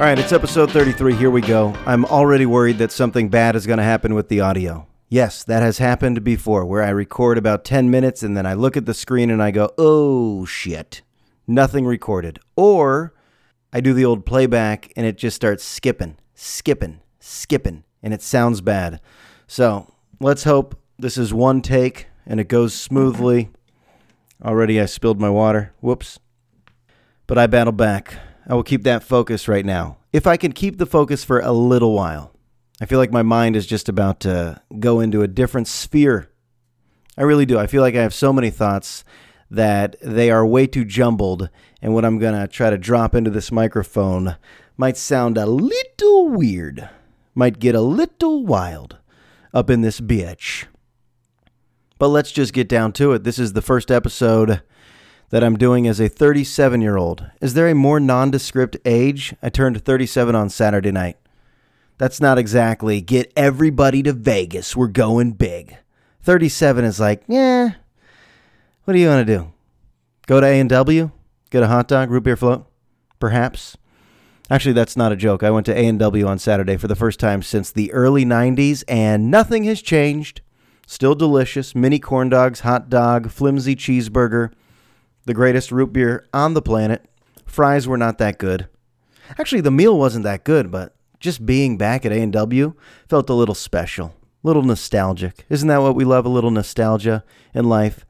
All right, it's episode 33. Here we go. I'm already worried that something bad is going to happen with the audio. Yes, that has happened before, where I record about 10 minutes and then I look at the screen and I go, oh, shit. Nothing recorded. Or I do the old playback and it just starts skipping, and it sounds bad. So let's hope this is one take and it goes smoothly. Already I spilled my water. Whoops. But I battle back. I will keep that focus right now. If I can keep the focus for a little while. I feel like my mind is just about to go into a different sphere. I really do. I feel like I have so many thoughts that they are way too jumbled, and what I'm going to try to drop into this microphone might sound a little weird, might get a little wild up in this bitch. But let's just get down to it. This is the first episode that I'm doing as a 37-year-old. Is there a more nondescript age? I turned 37 on Saturday night. That's not exactly get everybody to Vegas. We're going big. 37 is like, yeah. What do you want to do? Go to A&W? Get a hot dog, root beer float? Perhaps. Actually, that's not a joke. I went to A&W on Saturday for the first time since the early 90s, and nothing has changed. Still delicious. Mini corn dogs, hot dog, flimsy cheeseburger. The greatest root beer on the planet. Fries were not that good. Actually, the meal wasn't that good, but just being back at A&W felt a little special, a little nostalgic. Isn't that what we love, a little nostalgia in life?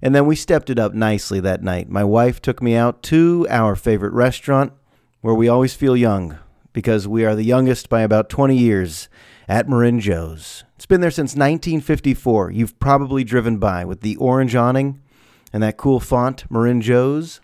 And then we stepped it up nicely that night. My wife took me out to our favorite restaurant where we always feel young because we are the youngest by about 20 years at Marin Joe's. It's been there since 1954. You've probably driven by with the orange awning and that cool font, Marin Joe's.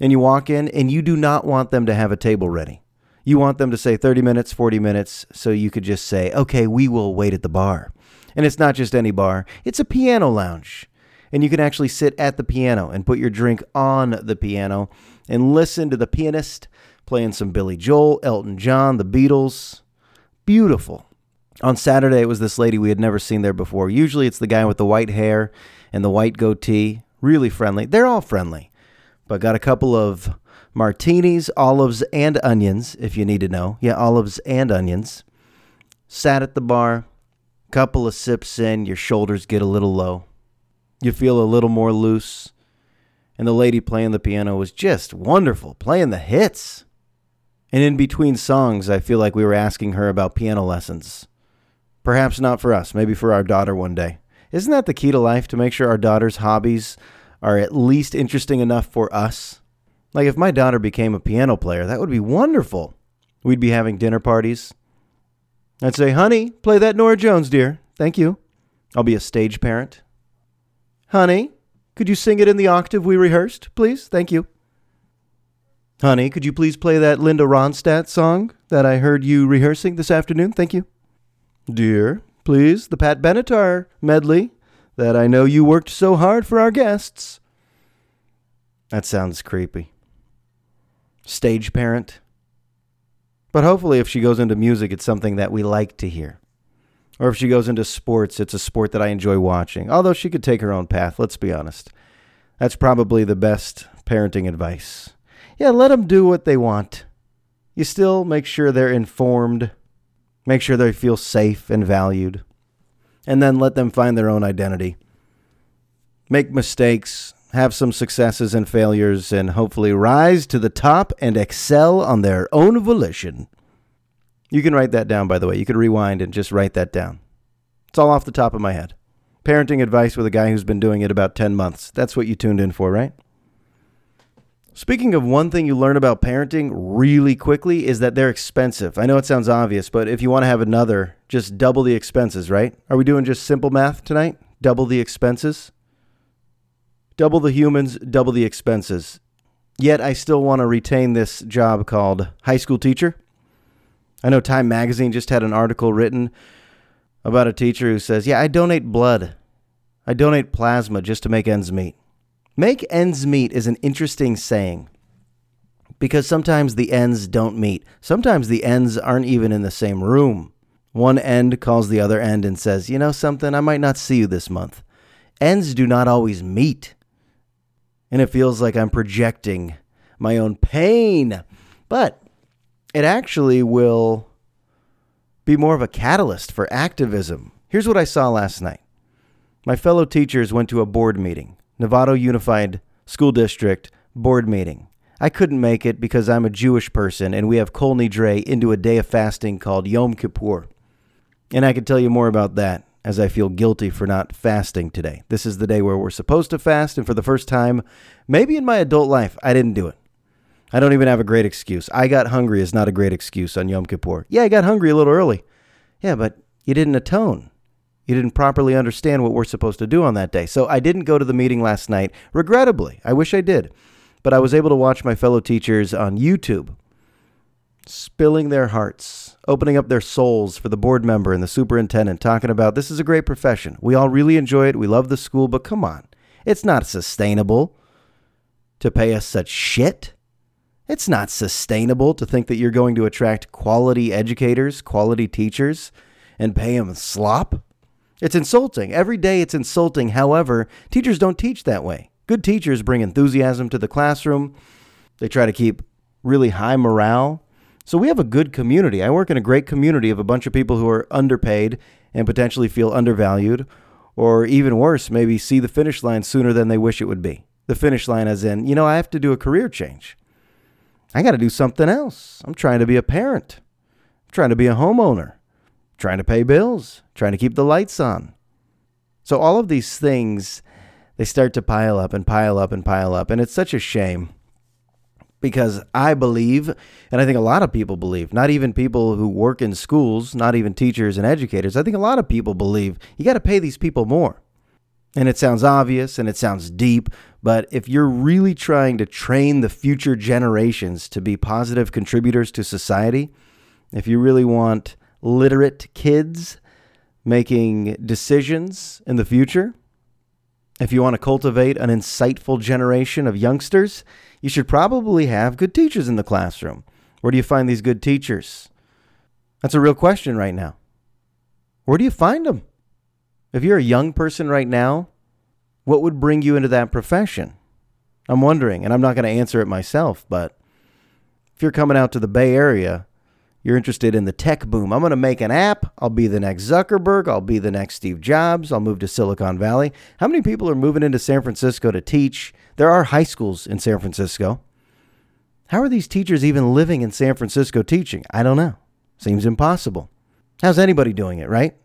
And you walk in and you do not want them to have a table ready. You want them to say 30 minutes, 40 minutes, so you could just say, okay, we will wait at the bar. And it's not just any bar. It's a piano lounge. And you can actually sit at the piano and put your drink on the piano and listen to the pianist playing some Billy Joel, Elton John, the Beatles. Beautiful. On Saturday, it was this lady we had never seen there before. Usually it's the guy with the white hair and the white goatee. Really friendly. They're all friendly. But got a couple of martinis, olives, and onions, if you need to know. Yeah, olives and onions. Sat at the bar, couple of sips in, your shoulders get a little low. You feel a little more loose. And the lady playing the piano was just wonderful, playing the hits. And in between songs, I feel like we were asking her about piano lessons. Perhaps not for us, maybe for our daughter one day. Isn't that the key to life, to make sure our daughter's hobbies are at least interesting enough for us? Like, if my daughter became a piano player, that would be wonderful. We'd be having dinner parties. I'd say, honey, play that Nora Jones, dear. Thank you. I'll be a stage parent. Honey, could you sing it in the octave we rehearsed, please? Thank you. Honey, could you please play that Linda Ronstadt song that I heard you rehearsing this afternoon? Thank you. Dear, please, the Pat Benatar medley that I know you worked so hard for our guests. That sounds creepy. Stage parent. But hopefully if she goes into music, it's something that we like to hear. Or if she goes into sports, it's a sport that I enjoy watching. Although she could take her own path, let's be honest. That's probably the best parenting advice. Yeah, let them do what they want. You still make sure they're informed. Make sure they feel safe and valued. And then let them find their own identity. Make mistakes. Have some successes and failures, and hopefully rise to the top and excel on their own volition. You can write that down, by the way. You could rewind and just write that down. It's all off the top of my head. Parenting advice with a guy who's been doing it about 10 months. That's what you tuned in for, right? Speaking of one thing you learn about parenting really quickly is that they're expensive. I know it sounds obvious, but if you want to have another, just double the expenses, right? Are we doing just simple math tonight? Double the expenses? Double the humans, double the expenses. Yet I still want to retain this job called high school teacher. I know Time Magazine just had an article written about a teacher who says, yeah, I donate blood. I donate plasma just to make ends meet. Make ends meet is an interesting saying because sometimes the ends don't meet. Sometimes the ends aren't even in the same room. One end calls the other end and says, you know something, I might not see you this month. Ends do not always meet. And it feels like I'm projecting my own pain. But it actually will be more of a catalyst for activism. Here's what I saw last night. My fellow teachers went to a board meeting, Novato Unified School District board meeting. I couldn't make it because I'm a Jewish person and we have Kol Nidre into a day of fasting called Yom Kippur. And I could tell you more about that as I feel guilty for not fasting today. This is the day where we're supposed to fast, and for the first time, maybe in my adult life, I didn't do it. I don't even have a great excuse. I got hungry is not a great excuse on Yom Kippur. Yeah, I got hungry a little early. Yeah, but you didn't atone. You didn't properly understand what we're supposed to do on that day. So I didn't go to the meeting last night, regrettably. I wish I did. But I was able to watch my fellow teachers on YouTube spilling their hearts, opening up their souls for the board member and the superintendent, talking about this is a great profession. We all really enjoy it. We love the school, but come on. It's not sustainable to pay us such shit. It's not sustainable to think that you're going to attract quality educators, quality teachers, and pay them slop. It's insulting. Every day it's insulting. However, teachers don't teach that way. Good teachers bring enthusiasm to the classroom. They try to keep really high morale. So we have a good community. I work in a great community of a bunch of people who are underpaid and potentially feel undervalued, or even worse, maybe see the finish line sooner than they wish it would be. The finish line as in, you know, I have to do a career change. I got to do something else. I'm trying to be a parent. I'm trying to be a homeowner. I'm trying to pay bills. I'm trying to keep the lights on. So all of these things, they start to pile up and pile up and pile up. And it's such a shame. Because I believe, and I think a lot of people believe, not even people who work in schools, not even teachers and educators, I think a lot of people believe you got to pay these people more. And it sounds obvious and it sounds deep, but if you're really trying to train the future generations to be positive contributors to society, if you really want literate kids making decisions in the future, if you want to cultivate an insightful generation of youngsters, you should probably have good teachers in the classroom. Where do you find these good teachers? That's a real question right now. Where do you find them? If you're a young person right now, what would bring you into that profession? I'm wondering, and I'm not going to answer it myself, but if you're coming out to the Bay Area, you're interested in the tech boom. I'm going to make an app. I'll be the next Zuckerberg. I'll be the next Steve Jobs. I'll move to Silicon Valley. How many people are moving into San Francisco to teach? There are high schools in San Francisco. How are these teachers even living in San Francisco teaching? I don't know. Seems impossible. How's anybody doing it, right?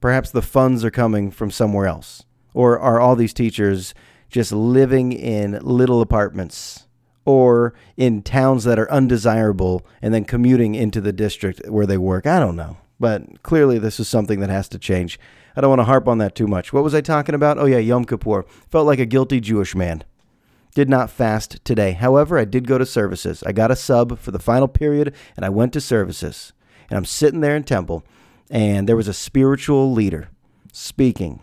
Perhaps the funds are coming from somewhere else. Or are all these teachers just living in little apartments? Or in towns that are undesirable and then commuting into the district where they work? I don't know. But clearly this is something that has to change. I don't want to harp on that too much. What was I talking about? Oh yeah, Yom Kippur. Felt like a guilty Jewish man. Did not fast today. However, I did go to services. I got a sub for the final period and I went to services. And I'm sitting there in temple and there was a spiritual leader speaking.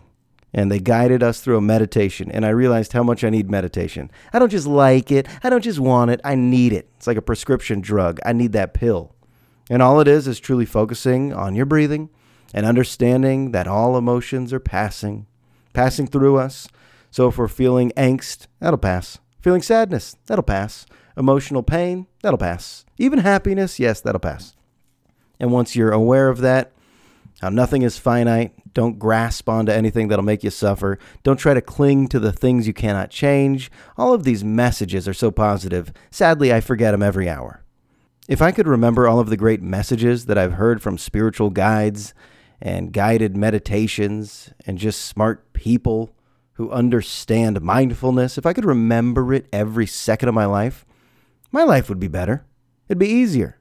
And they guided us through a meditation. And I realized how much I need meditation. I don't just like it. I don't just want it. I need it. It's like a prescription drug. I need that pill. And all it is truly focusing on your breathing and understanding that all emotions are passing through us. So if we're feeling angst, that'll pass. Feeling sadness, that'll pass. Emotional pain, that'll pass. Even happiness, yes, that'll pass. And once you're aware of that, how nothing is finite. Don't grasp onto anything that'll make you suffer. Don't try to cling to the things you cannot change. All of these messages are so positive. Sadly, I forget them every hour. If I could remember all of the great messages that I've heard from spiritual guides and guided meditations and just smart people who understand mindfulness, if I could remember it every second of my life would be better. It'd be easier.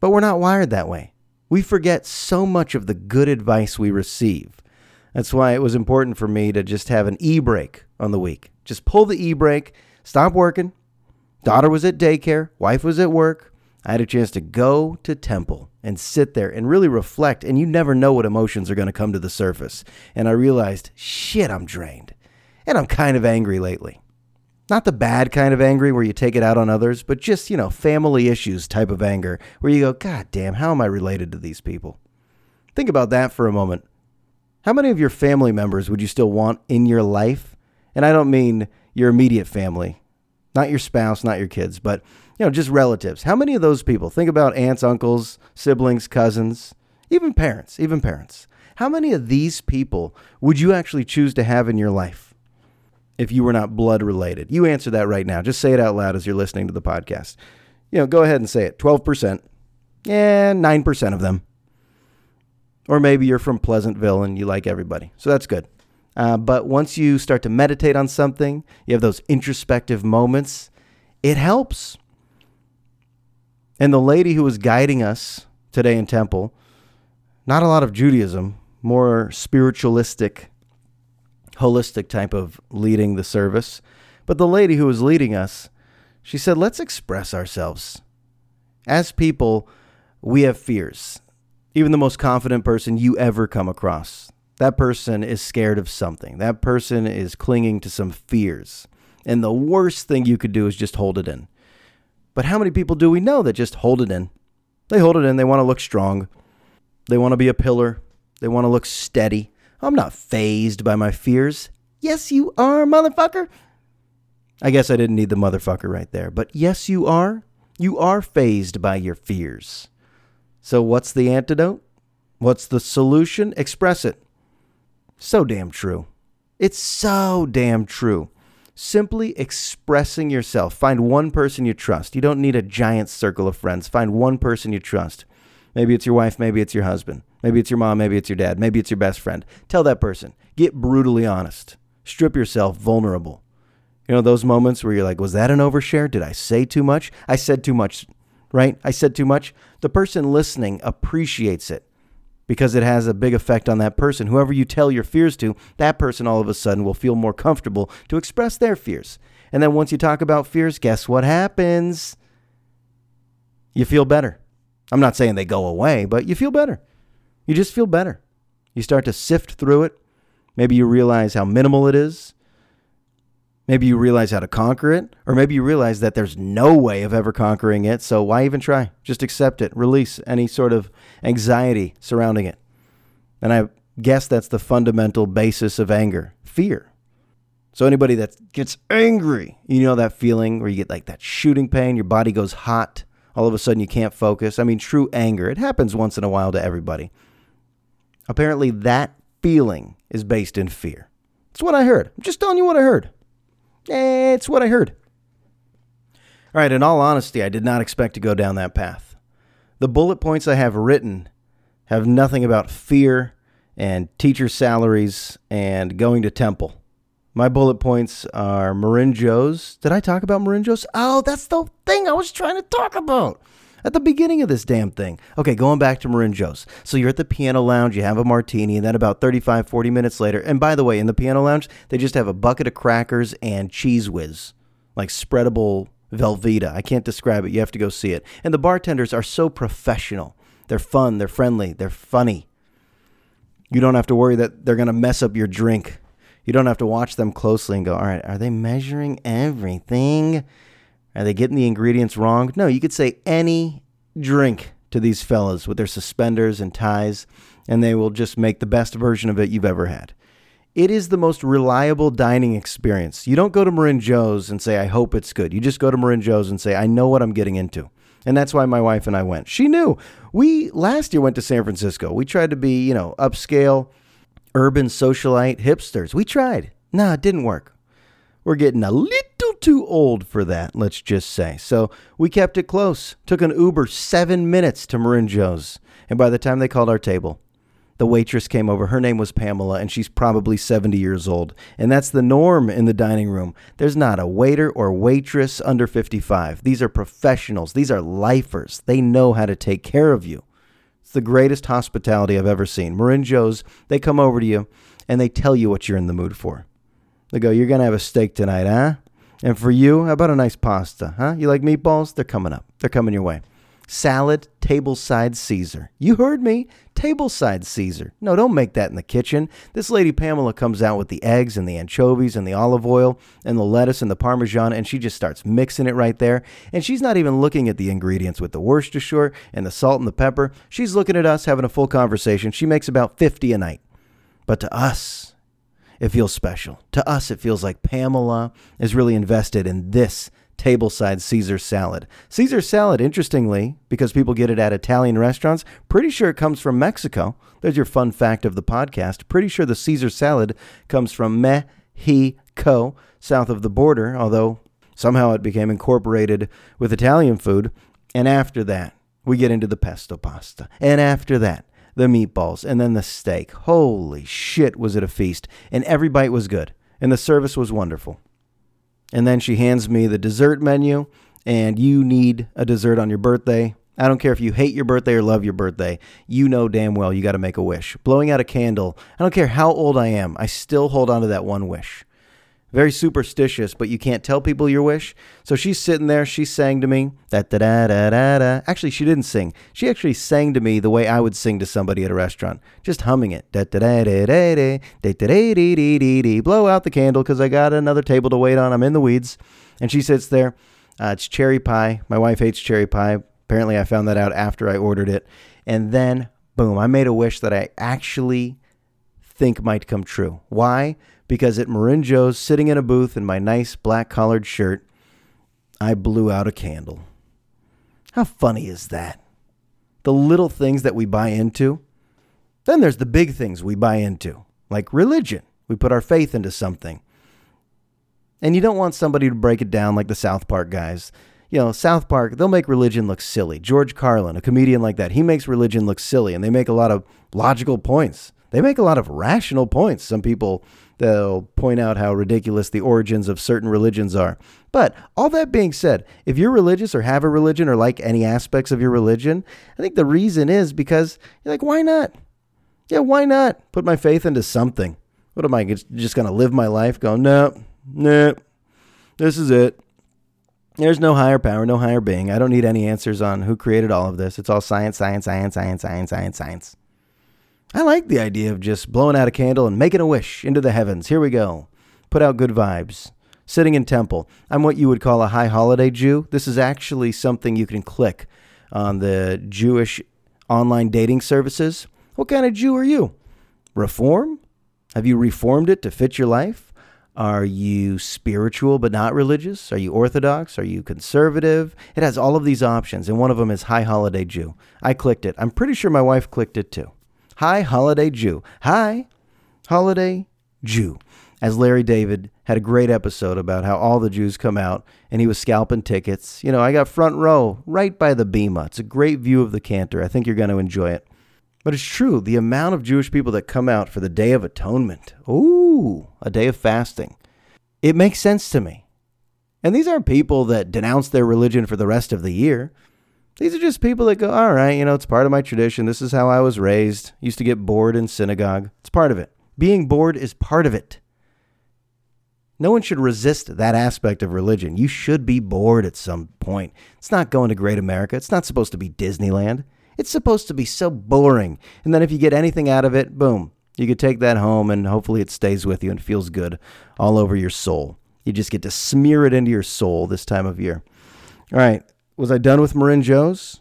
But we're not wired that way. We forget so much of the good advice we receive. That's why it was important for me to just have an e-break on the week. Just pull the e-break, stop working. Daughter was at daycare, wife was at work. I had a chance to go to temple and sit there and really reflect, and you never know what emotions are going to come to the surface. And I realized, shit, I'm drained. And I'm kind of angry lately. Not the bad kind of angry where you take it out on others, but just, you know, family issues type of anger where you go, God damn, how am I related to these people? Think about that for a moment. How many of your family members would you still want in your life? And I don't mean your immediate family, not your spouse, not your kids, but you know, just relatives. How many of those people? Think about aunts, uncles, siblings, cousins, even parents. How many of these people would you actually choose to have in your life if you were not blood related? You answer that right now. Just say it out loud as you're listening to the podcast. You know, go ahead and say it. 12%. Yeah, 9% of them. Or maybe you're from Pleasantville and you like everybody. So that's good. But once you start to meditate on something, you have those introspective moments, it helps. And the lady who was guiding us today in temple, not a lot of Judaism, more spiritualistic, holistic type of leading the service. But the lady who was leading us, she said, let's express ourselves. As people, we have fears. Even the most confident person you ever come across, that person is scared of something. That person is clinging to some fears. And the worst thing you could do is just hold it in. But how many people do we know that just hold it in? They hold it in. They want to look strong. They want to be a pillar. They want to look steady. I'm not fazed by my fears. Yes, you are, motherfucker. I guess I didn't need the motherfucker right there. But yes, you are. You are fazed by your fears. So what's the antidote? What's the solution? Express it. So damn true. It's so damn true. Simply expressing yourself. Find one person you trust. You don't need a giant circle of friends. Find one person you trust. Maybe it's your wife. Maybe it's your husband. Maybe it's your mom. Maybe it's your dad. Maybe it's your best friend. Tell that person. Get brutally honest. Strip yourself vulnerable. You know, those moments where you're like, was that an overshare? Did I say too much? I said too much. Right? I said too much. The person listening appreciates it because it has a big effect on that person. Whoever you tell your fears to, that person all of a sudden will feel more comfortable to express their fears. And then once you talk about fears, guess what happens? You feel better. I'm not saying they go away, but you feel better. You just feel better. You start to sift through it. Maybe you realize how minimal it is. Maybe you realize how to conquer it, or maybe you realize that there's no way of ever conquering it, so why even try? Just accept it. Release any sort of anxiety surrounding it. And I guess that's the fundamental basis of anger, fear. So anybody that gets angry, you know that feeling where you get like that shooting pain, your body goes hot, all of a sudden you can't focus. I mean, true anger. It happens once in a while to everybody. Apparently that feeling is based in fear. It's what I heard. I'm just telling you what I heard. It's what I heard. All right, in all honesty, I did not expect to go down that path. The bullet points I have written have nothing about fear and teacher salaries and going to temple. My bullet points are Marin Joe's. Did I talk about Marin Joe's? Oh, that's the thing I was trying to talk about at the beginning of this damn thing. Okay, going back to Marin Joe's. So you're at the piano lounge, you have a martini, and then about 35, 40 minutes later, and by the way, in the piano lounge, they just have a bucket of crackers and cheese whiz, like spreadable Velveeta. I can't describe it. You have to go see it. And the bartenders are so professional. They're fun. They're friendly. They're funny. You don't have to worry that they're going to mess up your drink. You don't have to watch them closely and go, all right, are they measuring everything? Are they getting the ingredients wrong? No, you could say any drink to these fellas with their suspenders and ties, and they will just make the best version of it you've ever had. It is the most reliable dining experience. You don't go to Marin Joe's and say, I hope it's good. You just go to Marin Joe's and say, I know what I'm getting into. And that's why my wife and I went. She knew. We last year went to San Francisco. We tried to be, you know, upscale, urban socialite hipsters. We tried. No, it didn't work. We're getting a little too old for that, let's just say. So we kept it close. Took an Uber 7 minutes to Marin Joe's. And by the time they called our table, the waitress came over. Her name was Pamela, and she's probably 70 years old. And that's the norm in the dining room. There's not a waiter or waitress under 55. These are professionals. These are lifers. They know how to take care of you. It's the greatest hospitality I've ever seen. Marin Joe's, they come over to you, and they tell you what you're in the mood for. They go, you're going to have a steak tonight, huh? And for you, how about a nice pasta, huh? You like meatballs? They're coming up. They're coming your way. Salad, tableside Caesar. You heard me. Tableside Caesar. No, don't make that in the kitchen. This lady Pamela comes out with the eggs and the anchovies and the olive oil and the lettuce and the Parmesan, and she just starts mixing it right there. And she's not even looking at the ingredients with the Worcestershire and the salt and the pepper. She's looking at us having a full conversation. She makes about 50 a night. But to us, it feels special. To us, it feels like Pamela is really invested in this tableside Caesar salad. Caesar salad, interestingly, because people get it at Italian restaurants, pretty sure it comes from Mexico. There's your fun fact of the podcast. Pretty sure the Caesar salad comes from Mexico, south of the border, although somehow it became incorporated with Italian food. And after that, we get into the pesto pasta. And after that, the meatballs, and then the steak. Holy shit, was it a feast. And every bite was good. And the service was wonderful. And then she hands me the dessert menu, and you need a dessert on your birthday. I don't care if you hate your birthday or love your birthday. You know damn well you got to make a wish. Blowing out a candle. I don't care how old I am. I still hold on to that one wish. Very superstitious, but you can't tell people your wish. So she's sitting there. She sang to me. Da-da-da-da-da-da. Actually, she didn't sing. She actually sang to me the way I would sing to somebody at a restaurant. Just humming it. Da-da-da-da-da-da. Da-da-da-da-da-da-da. Blow out the candle because I got another table to wait on. I'm in the weeds. And she sits there. It's cherry pie. My wife hates cherry pie. Apparently, I found that out after I ordered it. And then, boom, I made a wish that I actually think might come true. Why? Because at Marin Joe's, sitting in a booth in my nice black collared shirt, I blew out a candle. How funny is that? The little things that we buy into. Then there's the big things we buy into, like religion. We put our faith into something. And you don't want somebody to break it down like the South Park guys. You know, South Park, they'll make religion look silly. George Carlin, a comedian like that, he makes religion look silly, and they make a lot of logical points. They make a lot of rational points. Some people, they'll point out how ridiculous the origins of certain religions are. But all that being said, if you're religious or have a religion or like any aspects of your religion, I think the reason is because you're like, why not? Yeah, why not? Put my faith into something. What am I, just going to live my life going, no, this is it. There's no higher power, no higher being. I don't need any answers on who created all of this. It's all science. I like the idea of just blowing out a candle and making a wish into the heavens. Here we go. Put out good vibes. Sitting in temple. I'm what you would call a high holiday Jew. This is actually something you can click on the Jewish online dating services. What kind of Jew are you? Reform? Have you reformed it to fit your life? Are you spiritual but not religious? Are you Orthodox? Are you conservative? It has all of these options, and one of them is high holiday Jew. I clicked it. I'm pretty sure my wife clicked it too. High Holiday Jew. High Holiday Jew. As Larry David had a great episode about how all the Jews come out and he was scalping tickets. You know, I got front row right by the Bima. It's a great view of the Cantor. I think you're going to enjoy it. But it's true. The amount of Jewish people that come out for the Day of Atonement. Ooh, a day of fasting. It makes sense to me. And these aren't people that denounce their religion for the rest of the year. These are just people that go, all right, you know, it's part of my tradition. This is how I was raised. Used to get bored in synagogue. It's part of it. Being bored is part of it. No one should resist that aspect of religion. You should be bored at some point. It's not going to Great America. It's not supposed to be Disneyland. It's supposed to be so boring. And then if you get anything out of it, boom, you could take that home and hopefully it stays with you and feels good all over your soul. You just get to smear it into your soul this time of year. All right. Was I done with Marin Joe's?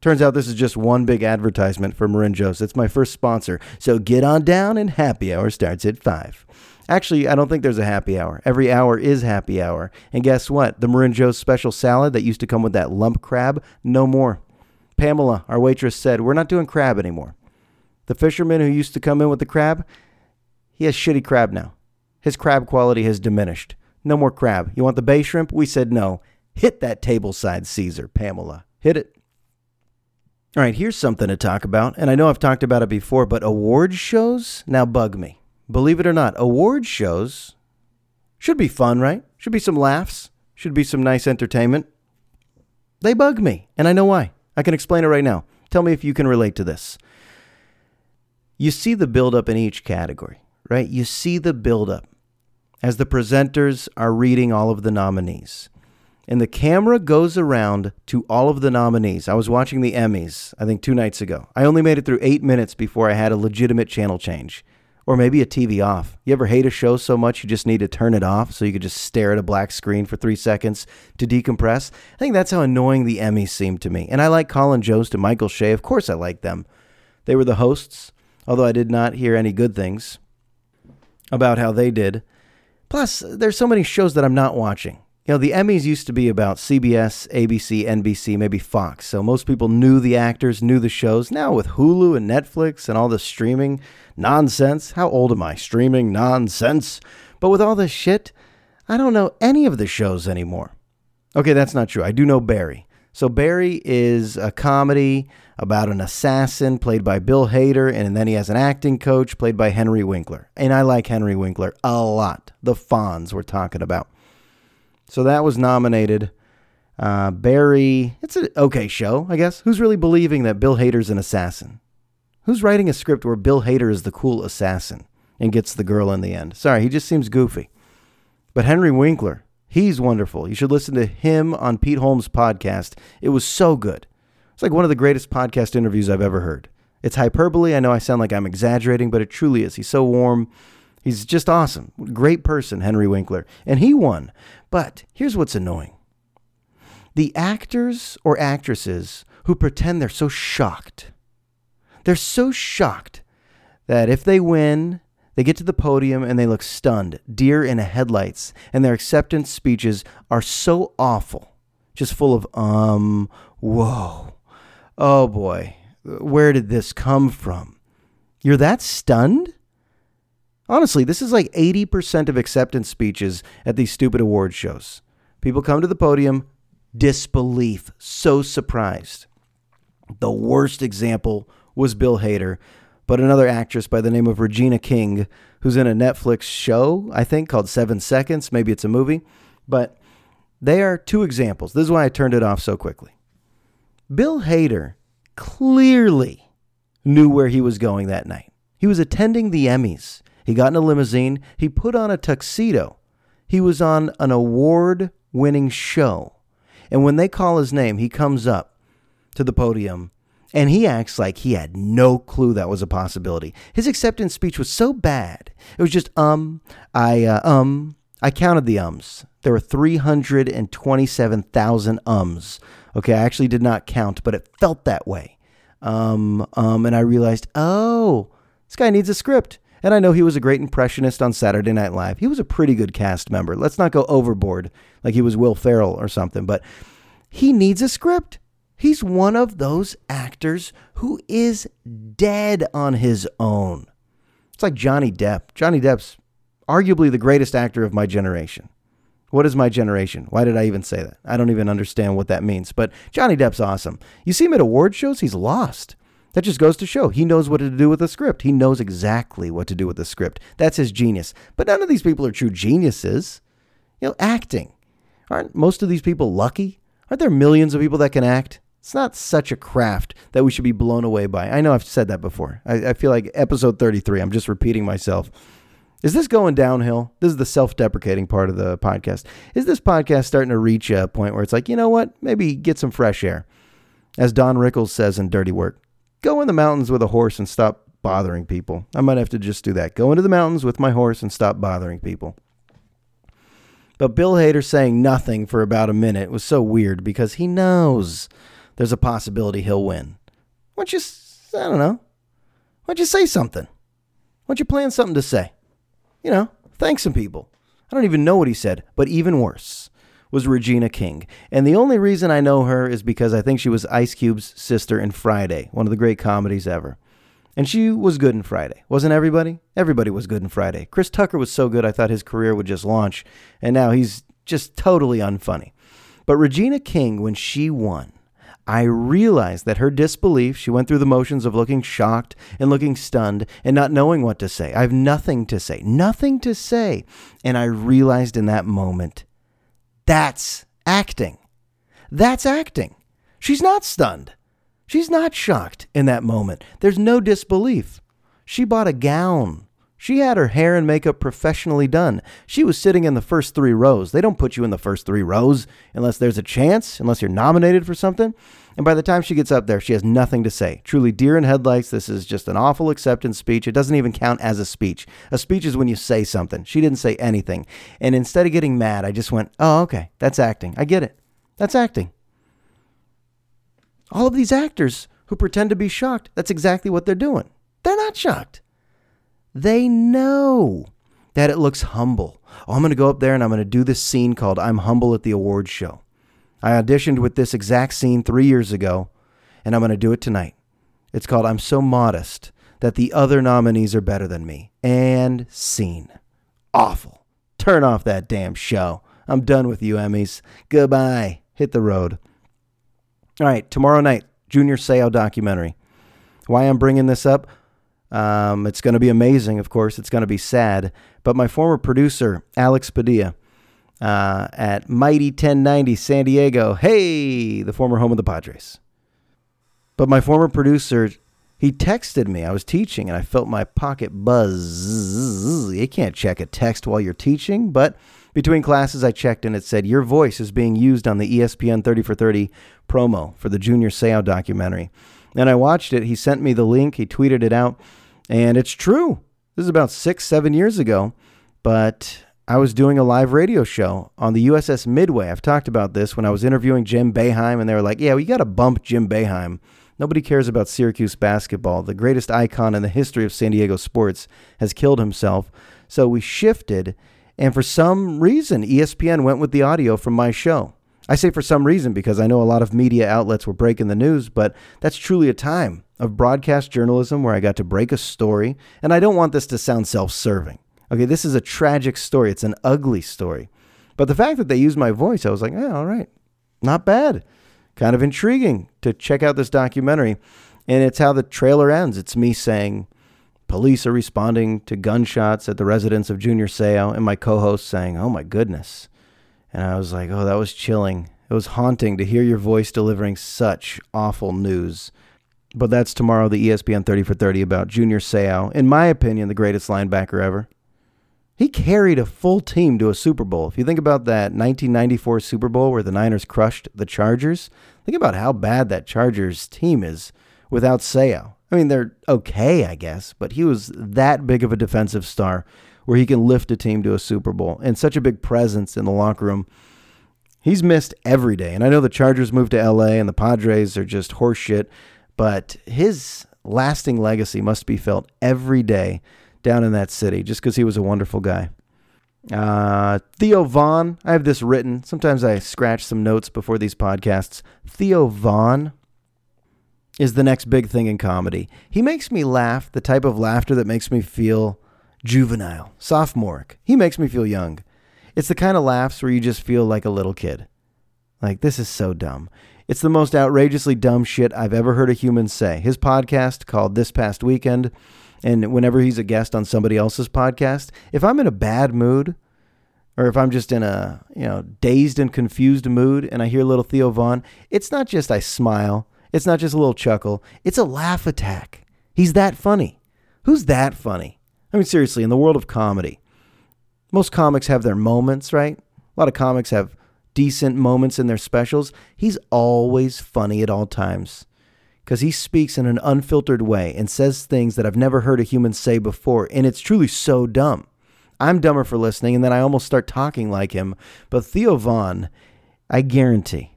Turns out this is just one big advertisement for Marin Joe's. It's my first sponsor. So get on down and happy hour starts at 5. Actually, I don't think there's a happy hour. Every hour is happy hour. And guess what? The Marin Joe's special salad that used to come with that lump crab, no more. Pamela, our waitress, said, we're not doing crab anymore. The fisherman who used to come in with the crab, he has shitty crab now. His crab quality has diminished. No more crab. You want the bay shrimp? We said no. Hit that tableside Caesar, Pamela. Hit it. All right, here's something to talk about, and I know I've talked about it before, but award shows now bug me. Believe it or not, award shows should be fun, right? Should be some laughs. Should be some nice entertainment. They bug me, and I know why. I can explain it right now. Tell me if you can relate to this. You see the buildup in each category, right? You see the buildup as the presenters are reading all of the nominees. And the camera goes around to all of the nominees. I was watching the Emmys, I think 2 nights ago. I only made it through 8 minutes before I had a legitimate channel change. Or maybe a TV off. You ever hate a show so much you just need to turn it off so you could just stare at a black screen for 3 seconds to decompress? I think that's how annoying the Emmys seemed to me. And I like Colin Jost and Michael Shea. Of course I like them. They were the hosts, although I did not hear any good things about how they did. Plus, there's so many shows that I'm not watching. You know, the Emmys used to be about CBS, ABC, NBC, maybe Fox. So most people knew the actors, knew the shows. Now with Hulu and Netflix and all the streaming nonsense, how old am I? Streaming nonsense. But with all this shit, I don't know any of the shows anymore. Okay, that's not true. I do know Barry. So Barry is a comedy about an assassin played by Bill Hader, and then he has an acting coach played by Henry Winkler. And I like Henry Winkler a lot. The Fonz we're talking about. So that was nominated. Barry, it's an okay show, I guess. Who's really believing that Bill Hader's an assassin? Who's writing a script where Bill Hader is the cool assassin and gets the girl in the end? Sorry, he just seems goofy. But Henry Winkler, he's wonderful. You should listen to him on Pete Holmes' podcast. It was so good. It's like one of the greatest podcast interviews I've ever heard. It's hyperbole. I know I sound like I'm exaggerating, but it truly is. He's so warm. He's just awesome. Great person, Henry Winkler. And he won. But here's what's annoying. The actors or actresses who pretend they're so shocked. They're so shocked that if they win, they get to the podium and they look stunned, deer in the headlights, and their acceptance speeches are so awful, just full of, whoa, oh boy, where did this come from? You're that stunned? Honestly, this is like 80% of acceptance speeches at these stupid award shows. People come to the podium, disbelief, so surprised. The worst example was Bill Hader. But another actress by the name of Regina King, who's in a Netflix show, I think, called 7 Seconds. Maybe it's a movie. But they are two examples. This is why I turned it off so quickly. Bill Hader clearly knew where he was going that night. He was attending the Emmys. He got in a limousine. He put on a tuxedo. He was on an award-winning show. And when they call his name, he comes up to the podium. And he acts like he had no clue that was a possibility. His acceptance speech was so bad. It was just, I counted the ums. There were 327,000 ums. Okay, I actually did not count, but it felt that way. And I realized, oh, this guy needs a script. And I know he was a great impressionist on Saturday Night Live. He was a pretty good cast member. Let's not go overboard like he was Will Ferrell or something, but he needs a script. He's one of those actors who is dead on his own. It's like Johnny Depp. Johnny Depp's arguably the greatest actor of my generation. What is my generation? Why did I even say that? I don't even understand what that means. But Johnny Depp's awesome. You see him at award shows, he's lost. That just goes to show he knows what to do with a script. He knows exactly what to do with a script. That's his genius. But none of these people are true geniuses. You know, acting. Aren't most of these people lucky? Aren't there millions of people that can act? It's not such a craft that we should be blown away by. I know I've said that before. I feel like episode 33, I'm just repeating myself. Is this going downhill? This is the self-deprecating part of the podcast. Is this podcast starting to reach a point where it's like, you know what? Maybe get some fresh air. As Don Rickles says in Dirty Work, go in the mountains with a horse and stop bothering people. I might have to just do that. Go into the mountains with my horse and stop bothering people. But Bill Hader saying nothing for about a minute was so weird because he knows there's a possibility he'll win. Why don't you, I don't know, why don't you say something? Why don't you plan something to say? You know, thank some people. I don't even know what he said, but even worse was Regina King. And the only reason I know her is because I think she was Ice Cube's sister in Friday, one of the great comedies ever. And she was good in Friday. Wasn't everybody? Everybody was good in Friday. Chris Tucker was so good I thought his career would just launch, and now he's just totally unfunny. But Regina King, when she won, I realized that her disbelief, she went through the motions of looking shocked and looking stunned and not knowing what to say. I have nothing to say, nothing to say. And I realized in that moment, that's acting. That's acting. She's not stunned. She's not shocked in that moment. There's no disbelief. She bought a gown. She had her hair and makeup professionally done. She was sitting in the first three rows. They don't put you in the first three rows unless there's a chance, unless you're nominated for something. And by the time she gets up there, she has nothing to say. Truly deer in headlights. This is just an awful acceptance speech. It doesn't even count as a speech. A speech is when you say something. She didn't say anything. And instead of getting mad, I just went, oh, okay, that's acting. I get it. That's acting. All of these actors who pretend to be shocked, that's exactly what they're doing. They're not shocked. They know Dad, it looks humble. Oh, I'm going to go up there and I'm going to do this scene called I'm Humble at the Awards Show. I auditioned with this exact scene 3 years ago, and I'm going to do it tonight. It's called I'm So Modest That the Other Nominees Are Better Than Me. And scene. Awful. Turn off that damn show. I'm done with you, Emmys. Goodbye. Hit the road. All right, tomorrow night, Junior Seau documentary. Why I'm bringing this up? It's going to be amazing, of course. It's going to be sad. But my former producer, Alex Padilla, at Mighty 1090 San Diego, hey, the former home of the Padres. But my former producer, he texted me. I was teaching, and I felt my pocket buzz. You can't check a text while you're teaching, but between classes, I checked, and it said, your voice is being used on the ESPN 30 for 30 promo for the Junior Seau documentary. And I watched it. He sent me the link. He tweeted it out. And it's true. This is about 6-7 years ago. But I was doing a live radio show on the USS Midway. I've talked about this when I was interviewing Jim Boeheim. And they were like, yeah, we got to bump Jim Boeheim. Nobody cares about Syracuse basketball. The greatest icon in the history of San Diego sports has killed himself. So we shifted. And for some reason, ESPN went with the audio from my show. I say for some reason because I know a lot of media outlets were breaking the news, but that's truly a time of broadcast journalism where I got to break a story, and I don't want this to sound self-serving. Okay, this is a tragic story. It's an ugly story. But the fact that they used my voice, I was like, yeah, all right, not bad. Kind of intriguing to check out this documentary, and it's how the trailer ends. It's me saying, police are responding to gunshots at the residence of Junior Seau, and my co-host saying, oh my goodness. And I was like, oh, that was chilling. It was haunting to hear your voice delivering such awful news. But that's tomorrow, the ESPN 30 for 30 about Junior Seau. In my opinion, the greatest linebacker ever. He carried a full team to a Super Bowl. If you think about that 1994 Super Bowl where the Niners crushed the Chargers, think about how bad that Chargers team is without Seau. I mean, they're okay, I guess, but he was that big of a defensive star where he can lift a team to a Super Bowl and such a big presence in the locker room. He's missed every day. And I know the Chargers moved to LA and the Padres are just horseshit, but his lasting legacy must be felt every day down in that city just because he was a wonderful guy. Theo Von, I have this written. Sometimes I scratch some notes before these podcasts. Theo Von is the next big thing in comedy. He makes me laugh, the type of laughter that makes me feel juvenile, sophomoric. He makes me feel young. It's the kind of laughs where you just feel like a little kid. Like, this is so dumb. It's the most outrageously dumb shit I've ever heard a human say. His podcast called This Past Weekend, and whenever he's a guest on somebody else's podcast, if I'm in a bad mood, or if I'm just in a, dazed and confused mood, and I hear little Theo Von, it's not just I smile. It's not just a little chuckle. It's a laugh attack. He's that funny. Who's that funny? I mean, seriously, in the world of comedy, most comics have their moments, right? A lot of comics have decent moments in their specials. He's always funny at all times because he speaks in an unfiltered way and says things that I've never heard a human say before, and it's truly so dumb. I'm dumber for listening, and then I almost start talking like him. But Theo Von, I guarantee,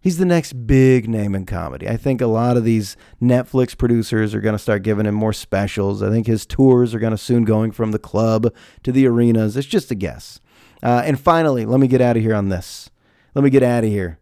he's the next big name in comedy. I think a lot of these Netflix producers are going to start giving him more specials. I think his tours are going to soon going from the club to the arenas. It's just a guess. And finally, let me get out of here on this. Let me get out of here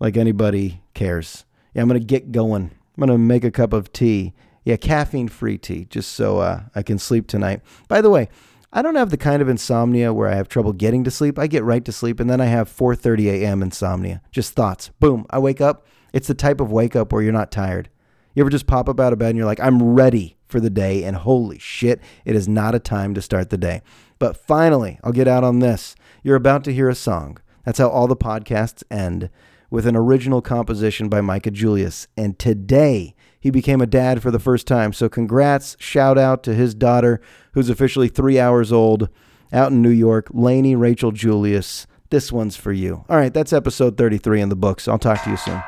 like anybody cares. Yeah, I'm going to get going. I'm going to make a cup of tea. Yeah, caffeine-free tea, just so I can sleep tonight. By the way, I don't have the kind of insomnia where I have trouble getting to sleep. I get right to sleep, and then I have 4:30 a.m. insomnia. Just thoughts. Boom. I wake up. It's the type of wake up where you're not tired. You ever just pop up out of bed and you're like, I'm ready for the day, and holy shit, it is not a time to start the day. But finally, I'll get out on this. You're about to hear a song. That's how all the podcasts end, with an original composition by Micah Julius. And today, he became a dad for the first time. So congrats, shout out to his daughter, who's officially 3 hours old, out in New York, Lainey Rachel Julius. This one's for you. All right, that's episode 33 in the books. I'll talk to you soon.